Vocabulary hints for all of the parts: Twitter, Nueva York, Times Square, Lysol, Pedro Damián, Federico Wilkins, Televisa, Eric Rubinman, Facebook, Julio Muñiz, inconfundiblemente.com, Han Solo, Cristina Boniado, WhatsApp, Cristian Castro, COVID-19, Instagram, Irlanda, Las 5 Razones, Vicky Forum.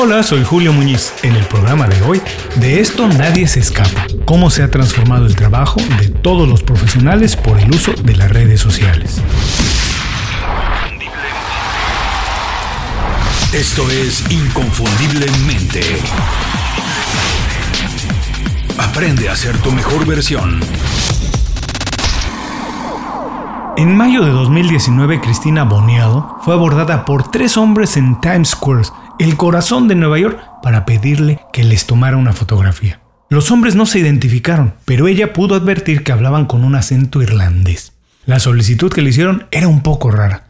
Hola, soy Julio Muñiz. En el programa de hoy, de esto nadie se escapa. Cómo se ha transformado el trabajo de todos los profesionales por el uso de las redes sociales. Esto es Inconfundiblemente. Aprende a ser tu mejor versión. En mayo de 2019, Cristina Boniado fue abordada por 3 hombres en Times Square, el corazón de Nueva York, para pedirle que les tomara una fotografía. Los hombres no se identificaron, pero ella pudo advertir que hablaban con un acento irlandés. La solicitud que le hicieron era un poco rara.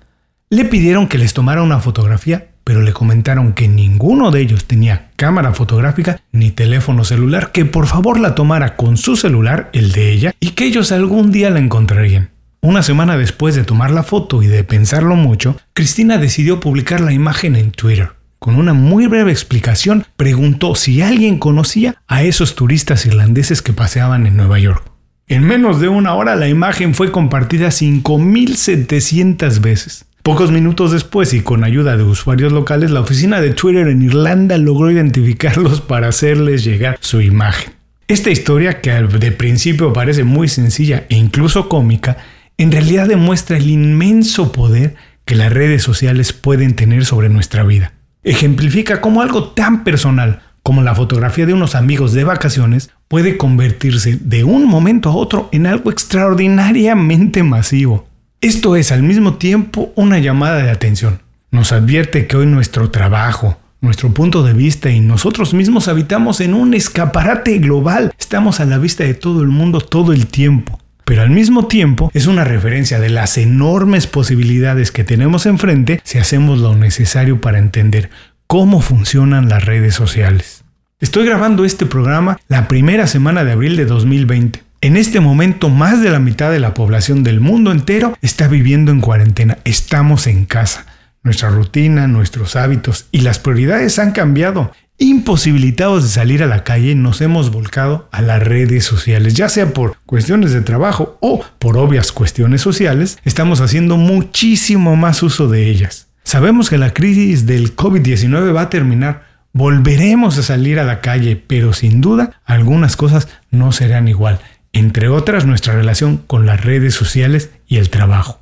Le pidieron que les tomara una fotografía, pero le comentaron que ninguno de ellos tenía cámara fotográfica ni teléfono celular, que por favor la tomara con su celular, el de ella, y que ellos algún día la encontrarían. Una semana después de tomar la foto y de pensarlo mucho, Cristina decidió publicar la imagen en Twitter. Con una muy breve explicación, preguntó si alguien conocía a esos turistas irlandeses que paseaban en Nueva York. En menos de una hora, la imagen fue compartida 5,700 veces. Pocos minutos después, y con ayuda de usuarios locales, la oficina de Twitter en Irlanda logró identificarlos para hacerles llegar su imagen. Esta historia, que de principio parece muy sencilla e incluso cómica, en realidad demuestra el inmenso poder que las redes sociales pueden tener sobre nuestra vida. Ejemplifica cómo algo tan personal como la fotografía de unos amigos de vacaciones puede convertirse de un momento a otro en algo extraordinariamente masivo. Esto es al mismo tiempo una llamada de atención. Nos advierte que hoy nuestro trabajo, nuestro punto de vista y nosotros mismos habitamos en un escaparate global. Estamos a la vista de todo el mundo todo el tiempo. Pero al mismo tiempo es una referencia de las enormes posibilidades que tenemos enfrente si hacemos lo necesario para entender cómo funcionan las redes sociales. Estoy grabando este programa la primera semana de abril de 2020. En este momento, más de la mitad de la población del mundo entero está viviendo en cuarentena. Estamos en casa. Nuestra rutina, nuestros hábitos y las prioridades han cambiado. Imposibilitados de salir a la calle, nos hemos volcado a las redes sociales, ya sea por cuestiones de trabajo o por obvias cuestiones sociales. Estamos haciendo muchísimo más uso de ellas. Sabemos que la crisis del COVID-19 va a terminar, volveremos a salir a la calle, pero sin duda algunas cosas no serán igual, entre otras nuestra relación con las redes sociales y el trabajo.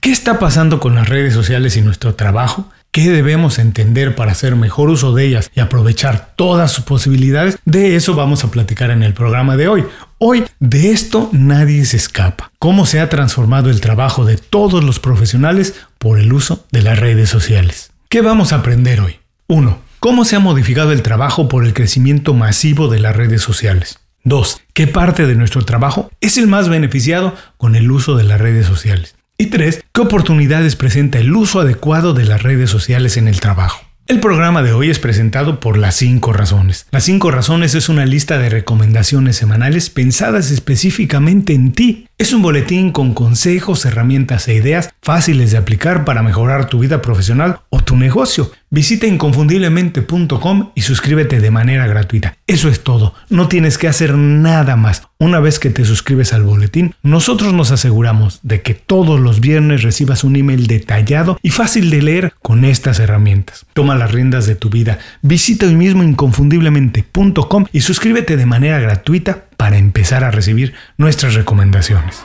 ¿Qué está pasando con las redes sociales y nuestro trabajo? ¿Qué debemos entender para hacer mejor uso de ellas y aprovechar todas sus posibilidades? De eso vamos a platicar en el programa de hoy. Hoy, de esto nadie se escapa. Cómo se ha transformado el trabajo de todos los profesionales por el uso de las redes sociales. ¿Qué vamos a aprender hoy? 1. ¿Cómo se ha modificado el trabajo por el crecimiento masivo de las redes sociales? 2. ¿Qué parte de nuestro trabajo es el más beneficiado con el uso de las redes sociales? Y 3. ¿Qué oportunidades presenta el uso adecuado de las redes sociales en el trabajo? El programa de hoy es presentado por Las 5 Razones. Las 5 Razones es una lista de recomendaciones semanales pensadas específicamente en ti. Es un boletín con consejos, herramientas e ideas fáciles de aplicar para mejorar tu vida profesional o tu negocio. Visita inconfundiblemente.com y suscríbete de manera gratuita. Eso es todo, no tienes que hacer nada más. Una vez que te suscribes al boletín, nosotros nos aseguramos de que todos los viernes recibas un email detallado y fácil de leer con estas herramientas. Toma las riendas de tu vida. Visita hoy mismo inconfundiblemente.com y suscríbete de manera gratuita para empezar a recibir nuestras recomendaciones.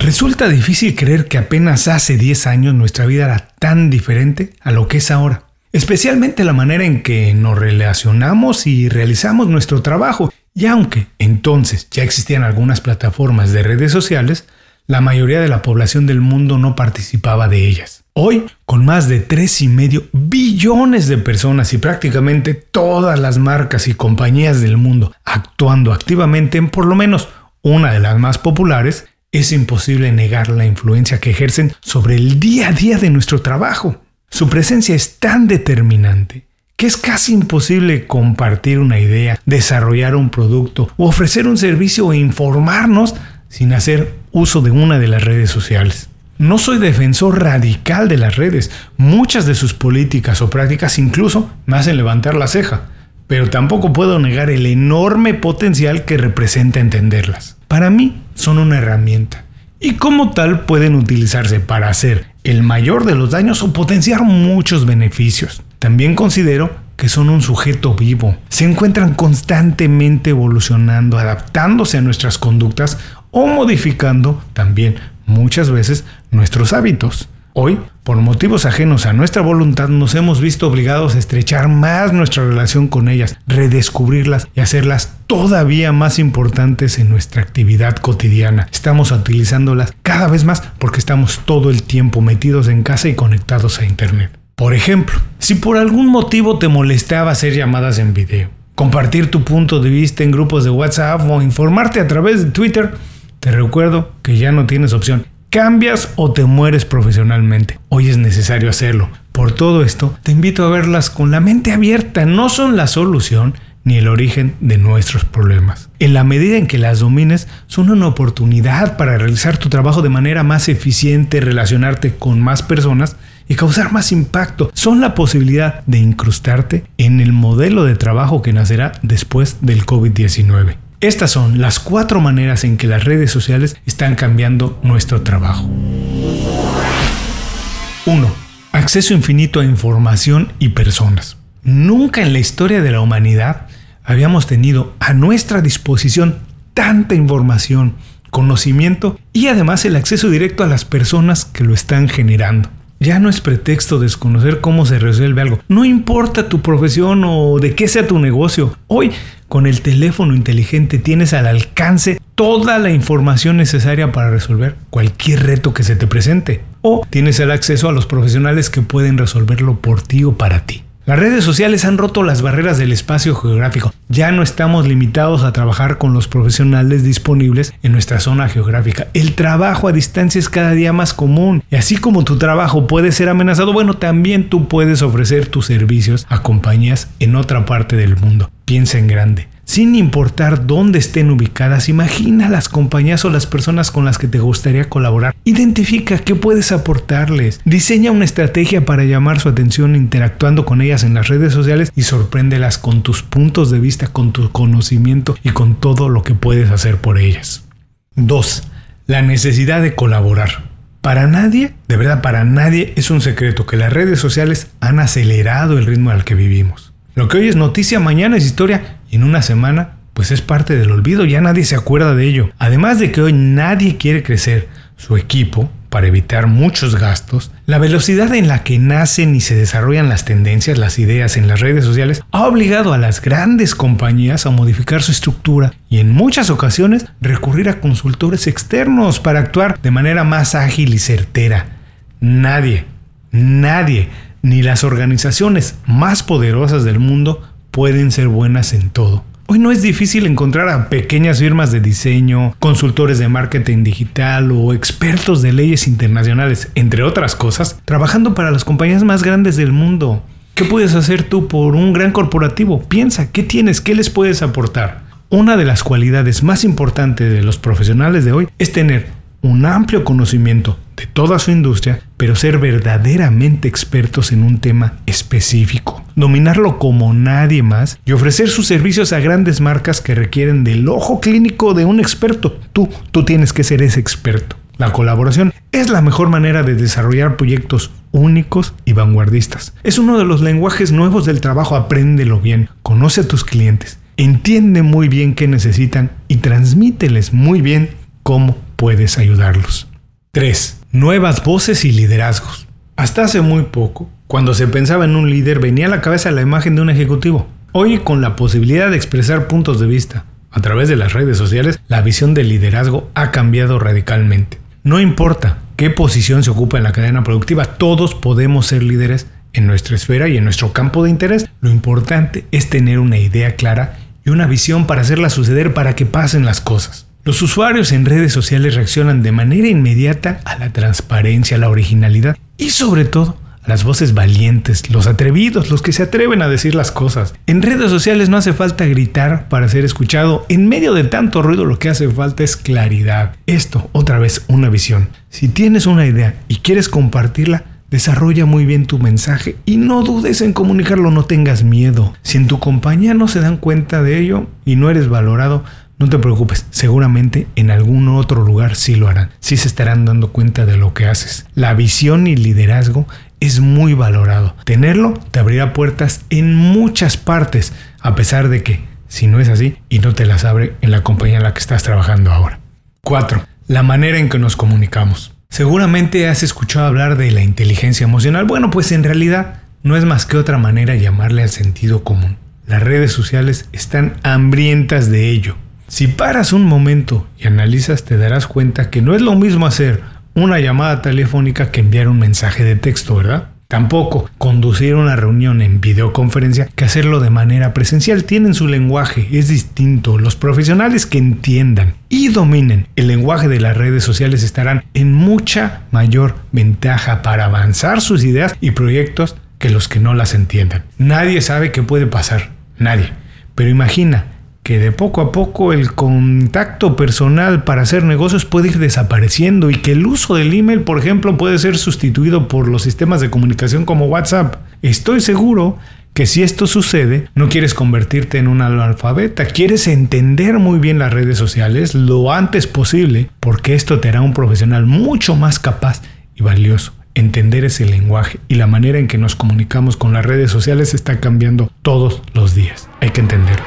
Resulta difícil creer que apenas hace 10 años nuestra vida era tan diferente a lo que es ahora, especialmente la manera en que nos relacionamos y realizamos nuestro trabajo. Y aunque entonces ya existían algunas plataformas de redes sociales, la mayoría de la población del mundo no participaba de ellas. Hoy, con más de 3,5 billones de personas y prácticamente todas las marcas y compañías del mundo actuando activamente en por lo menos una de las más populares, es imposible negar la influencia que ejercen sobre el día a día de nuestro trabajo. Su presencia es tan determinante que es casi imposible compartir una idea, desarrollar un producto o ofrecer un servicio o informarnos sin hacer uso de una de las redes sociales. No soy defensor radical de las redes, muchas de sus políticas o prácticas incluso me hacen levantar la ceja, pero tampoco puedo negar el enorme potencial que representa entenderlas. Para mí son una herramienta y como tal pueden utilizarse para hacer el mayor de los daños o potenciar muchos beneficios. También considero que son un sujeto vivo. Se encuentran constantemente evolucionando, adaptándose a nuestras conductas o modificando también muchas veces nuestros hábitos. Hoy, por motivos ajenos a nuestra voluntad, nos hemos visto obligados a estrechar más nuestra relación con ellas, redescubrirlas y hacerlas todavía más importantes en nuestra actividad cotidiana. Estamos utilizándolas cada vez más porque estamos todo el tiempo metidos en casa y conectados a internet. Por ejemplo, si por algún motivo te molestaba hacer llamadas en video, compartir tu punto de vista en grupos de WhatsApp o informarte a través de Twitter, te recuerdo que ya no tienes opción. Cambias o te mueres profesionalmente. Hoy es necesario hacerlo. Por todo esto, te invito a verlas con la mente abierta. No son la solución ni el origen de nuestros problemas. En la medida en que las domines, son una oportunidad para realizar tu trabajo de manera más eficiente, relacionarte con más personas y causar más impacto. Son la posibilidad de incrustarte en el modelo de trabajo que nacerá después del COVID-19. Estas son las 4 maneras en que las redes sociales están cambiando nuestro trabajo. 1. Acceso infinito a información y personas. Nunca en la historia de la humanidad habíamos tenido a nuestra disposición tanta información, conocimiento y además el acceso directo a las personas que lo están generando. Ya no es pretexto desconocer cómo se resuelve algo. No importa tu profesión o de qué sea tu negocio. Hoy, con el teléfono inteligente tienes al alcance toda la información necesaria para resolver cualquier reto que se te presente. O tienes el acceso a los profesionales que pueden resolverlo por ti o para ti. Las redes sociales han roto las barreras del espacio geográfico. Ya no estamos limitados a trabajar con los profesionales disponibles en nuestra zona geográfica. El trabajo a distancia es cada día más común. Y así como tu trabajo puede ser amenazado, bueno, también tú puedes ofrecer tus servicios a compañías en otra parte del mundo. Piensa en grande. Sin importar dónde estén ubicadas, imagina las compañías o las personas con las que te gustaría colaborar. Identifica qué puedes aportarles. Diseña una estrategia para llamar su atención interactuando con ellas en las redes sociales y sorpréndelas con tus puntos de vista, con tu conocimiento y con todo lo que puedes hacer por ellas. 2. La necesidad de colaborar. Para nadie, de verdad para nadie, es un secreto que las redes sociales han acelerado el ritmo al que vivimos. Lo que hoy es noticia, mañana es historia y en una semana pues es parte del olvido, ya nadie se acuerda de ello. Además de que hoy nadie quiere crecer su equipo para evitar muchos gastos, la velocidad en la que nacen y se desarrollan las tendencias, las ideas en las redes sociales ha obligado a las grandes compañías a modificar su estructura y en muchas ocasiones recurrir a consultores externos para actuar de manera más ágil y certera. Nadie, ni las organizaciones más poderosas del mundo pueden ser buenas en todo. Hoy no es difícil encontrar a pequeñas firmas de diseño, consultores de marketing digital o expertos de leyes internacionales, entre otras cosas, trabajando para las compañías más grandes del mundo. ¿Qué puedes hacer tú por un gran corporativo? Piensa, ¿qué tienes? ¿Qué les puedes aportar? Una de las cualidades más importantes de los profesionales de hoy es tener un amplio conocimiento de toda su industria, pero ser verdaderamente expertos en un tema específico, dominarlo como nadie más y ofrecer sus servicios a grandes marcas que requieren del ojo clínico de un experto. Tú tienes que ser ese experto. La colaboración es la mejor manera de desarrollar proyectos únicos y vanguardistas. Es uno de los lenguajes nuevos del trabajo. Apréndelo bien, conoce a tus clientes, entiende muy bien qué necesitan y transmíteles muy bien cómo puedes ayudarlos. 3. Nuevas voces y liderazgos. Hasta hace muy poco, cuando se pensaba en un líder, venía a la cabeza la imagen de un ejecutivo. Hoy, con la posibilidad de expresar puntos de vista a través de las redes sociales, la visión del liderazgo ha cambiado radicalmente. No importa qué posición se ocupa en la cadena productiva, todos podemos ser líderes en nuestra esfera y en nuestro campo de interés. Lo importante es tener una idea clara y una visión para hacerla suceder, para que pasen las cosas. Los usuarios en redes sociales reaccionan de manera inmediata a la transparencia, a la originalidad y sobre todo a las voces valientes, los atrevidos, los que se atreven a decir las cosas. En redes sociales no hace falta gritar para ser escuchado. En medio de tanto ruido lo que hace falta es claridad. Esto, otra vez, una visión. Si tienes una idea y quieres compartirla, desarrolla muy bien tu mensaje y no dudes en comunicarlo, no tengas miedo. Si en tu compañía no se dan cuenta de ello y no eres valorado, no te preocupes, seguramente en algún otro lugar sí lo harán, sí se estarán dando cuenta de lo que haces. La visión y liderazgo es muy valorado. Tenerlo te abrirá puertas en muchas partes, a pesar de que, si no es así, y no te las abre en la compañía en la que estás trabajando ahora. 4. La manera en que nos comunicamos. Seguramente has escuchado hablar de la inteligencia emocional. Bueno, pues en realidad no es más que otra manera de llamarle al sentido común. Las redes sociales están hambrientas de ello. Si paras un momento y analizas, te darás cuenta que no es lo mismo hacer una llamada telefónica que enviar un mensaje de texto, ¿verdad? Tampoco conducir una reunión en videoconferencia que hacerlo de manera presencial. Tienen su lenguaje, es distinto. Los profesionales que entiendan y dominen el lenguaje de las redes sociales estarán en mucha mayor ventaja para avanzar sus ideas y proyectos que los que no las entiendan. Nadie sabe qué puede pasar, nadie. Pero imagina que de poco a poco el contacto personal para hacer negocios puede ir desapareciendo y que el uso del email, por ejemplo, puede ser sustituido por los sistemas de comunicación como WhatsApp. Estoy seguro que si esto sucede, no quieres convertirte en un analfabeta, quieres entender muy bien las redes sociales lo antes posible, porque esto te hará un profesional mucho más capaz y valioso. Entender ese lenguaje y la manera en que nos comunicamos con las redes sociales está cambiando todos los días. Hay que entenderlo.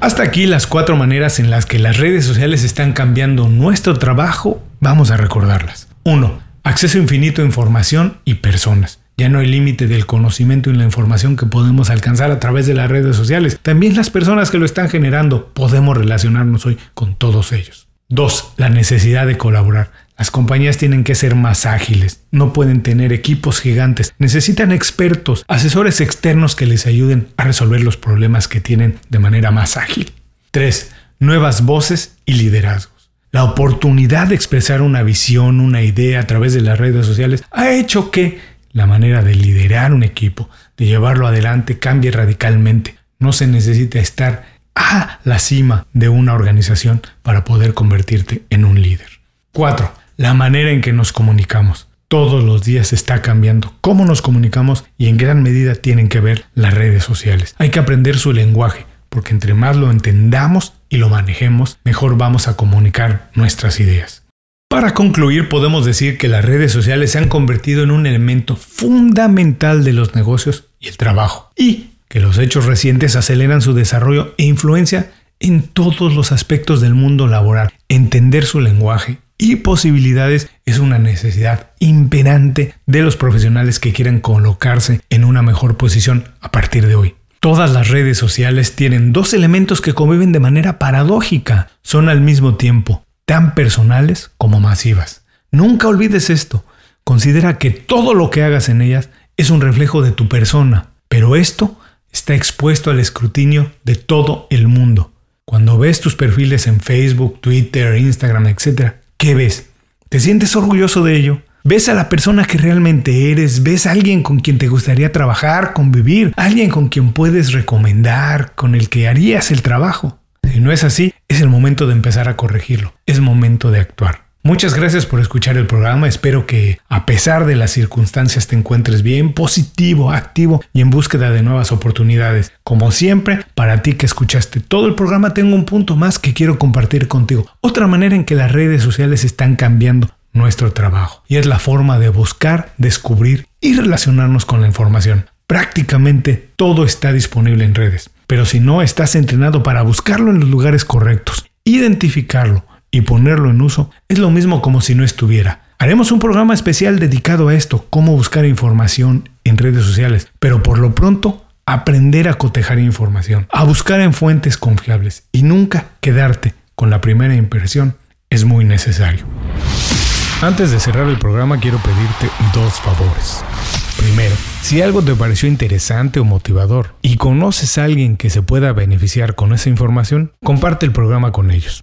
Hasta aquí las 4 maneras en las que las redes sociales están cambiando nuestro trabajo. Vamos a recordarlas. 1. Acceso infinito a información y personas. Ya no hay límite del conocimiento y la información que podemos alcanzar a través de las redes sociales. También las personas que lo están generando. Podemos relacionarnos hoy con todos ellos. 2. La necesidad de colaborar. Las compañías tienen que ser más ágiles. No pueden tener equipos gigantes. Necesitan expertos, asesores externos que les ayuden a resolver los problemas que tienen de manera más ágil. 3. Nuevas voces y liderazgos. La oportunidad de expresar una visión, una idea a través de las redes sociales ha hecho que la manera de liderar un equipo, de llevarlo adelante, cambie radicalmente. No se necesita estar a la cima de una organización para poder convertirte en un líder. 4. La manera en que nos comunicamos. Todos los días está cambiando cómo nos comunicamos y en gran medida tienen que ver las redes sociales. Hay que aprender su lenguaje porque entre más lo entendamos y lo manejemos, mejor vamos a comunicar nuestras ideas. Para concluir, podemos decir que las redes sociales se han convertido en un elemento fundamental de los negocios y el trabajo, y que los hechos recientes aceleran su desarrollo e influencia en todos los aspectos del mundo laboral. Entender su lenguaje y posibilidades es una necesidad imperante de los profesionales que quieran colocarse en una mejor posición a partir de hoy. Todas las redes sociales tienen 2 elementos que conviven de manera paradójica. Son al mismo tiempo tan personales como masivas. Nunca olvides esto. Considera que todo lo que hagas en ellas es un reflejo de tu persona, pero esto está expuesto al escrutinio de todo el mundo. Cuando ves tus perfiles en Facebook, Twitter, Instagram, etc., ¿qué ves? ¿Te sientes orgulloso de ello? ¿Ves a la persona que realmente eres? ¿Ves a alguien con quien te gustaría trabajar, convivir? ¿Alguien con quien puedes recomendar, con el que harías el trabajo? Si no es así, es el momento de empezar a corregirlo. Es momento de actuar. Muchas gracias por escuchar el programa. Espero que a pesar de las circunstancias te encuentres bien, positivo, activo y en búsqueda de nuevas oportunidades. Como siempre, para ti que escuchaste todo el programa, tengo un punto más que quiero compartir contigo. Otra manera en que las redes sociales están cambiando nuestro trabajo y es la forma de buscar, descubrir y relacionarnos con la información. Prácticamente todo está disponible en redes, pero si no estás entrenado para buscarlo en los lugares correctos, identificarlo y ponerlo en uso, es lo mismo como si no estuviera. Haremos un programa especial dedicado a esto, cómo buscar información en redes sociales, pero por lo pronto aprender a cotejar información, a buscar en fuentes confiables y nunca quedarte con la primera impresión es muy necesario. Antes de cerrar el programa quiero pedirte 2 favores. Primero, si algo te pareció interesante o motivador y conoces a alguien que se pueda beneficiar con esa información, comparte el programa con ellos.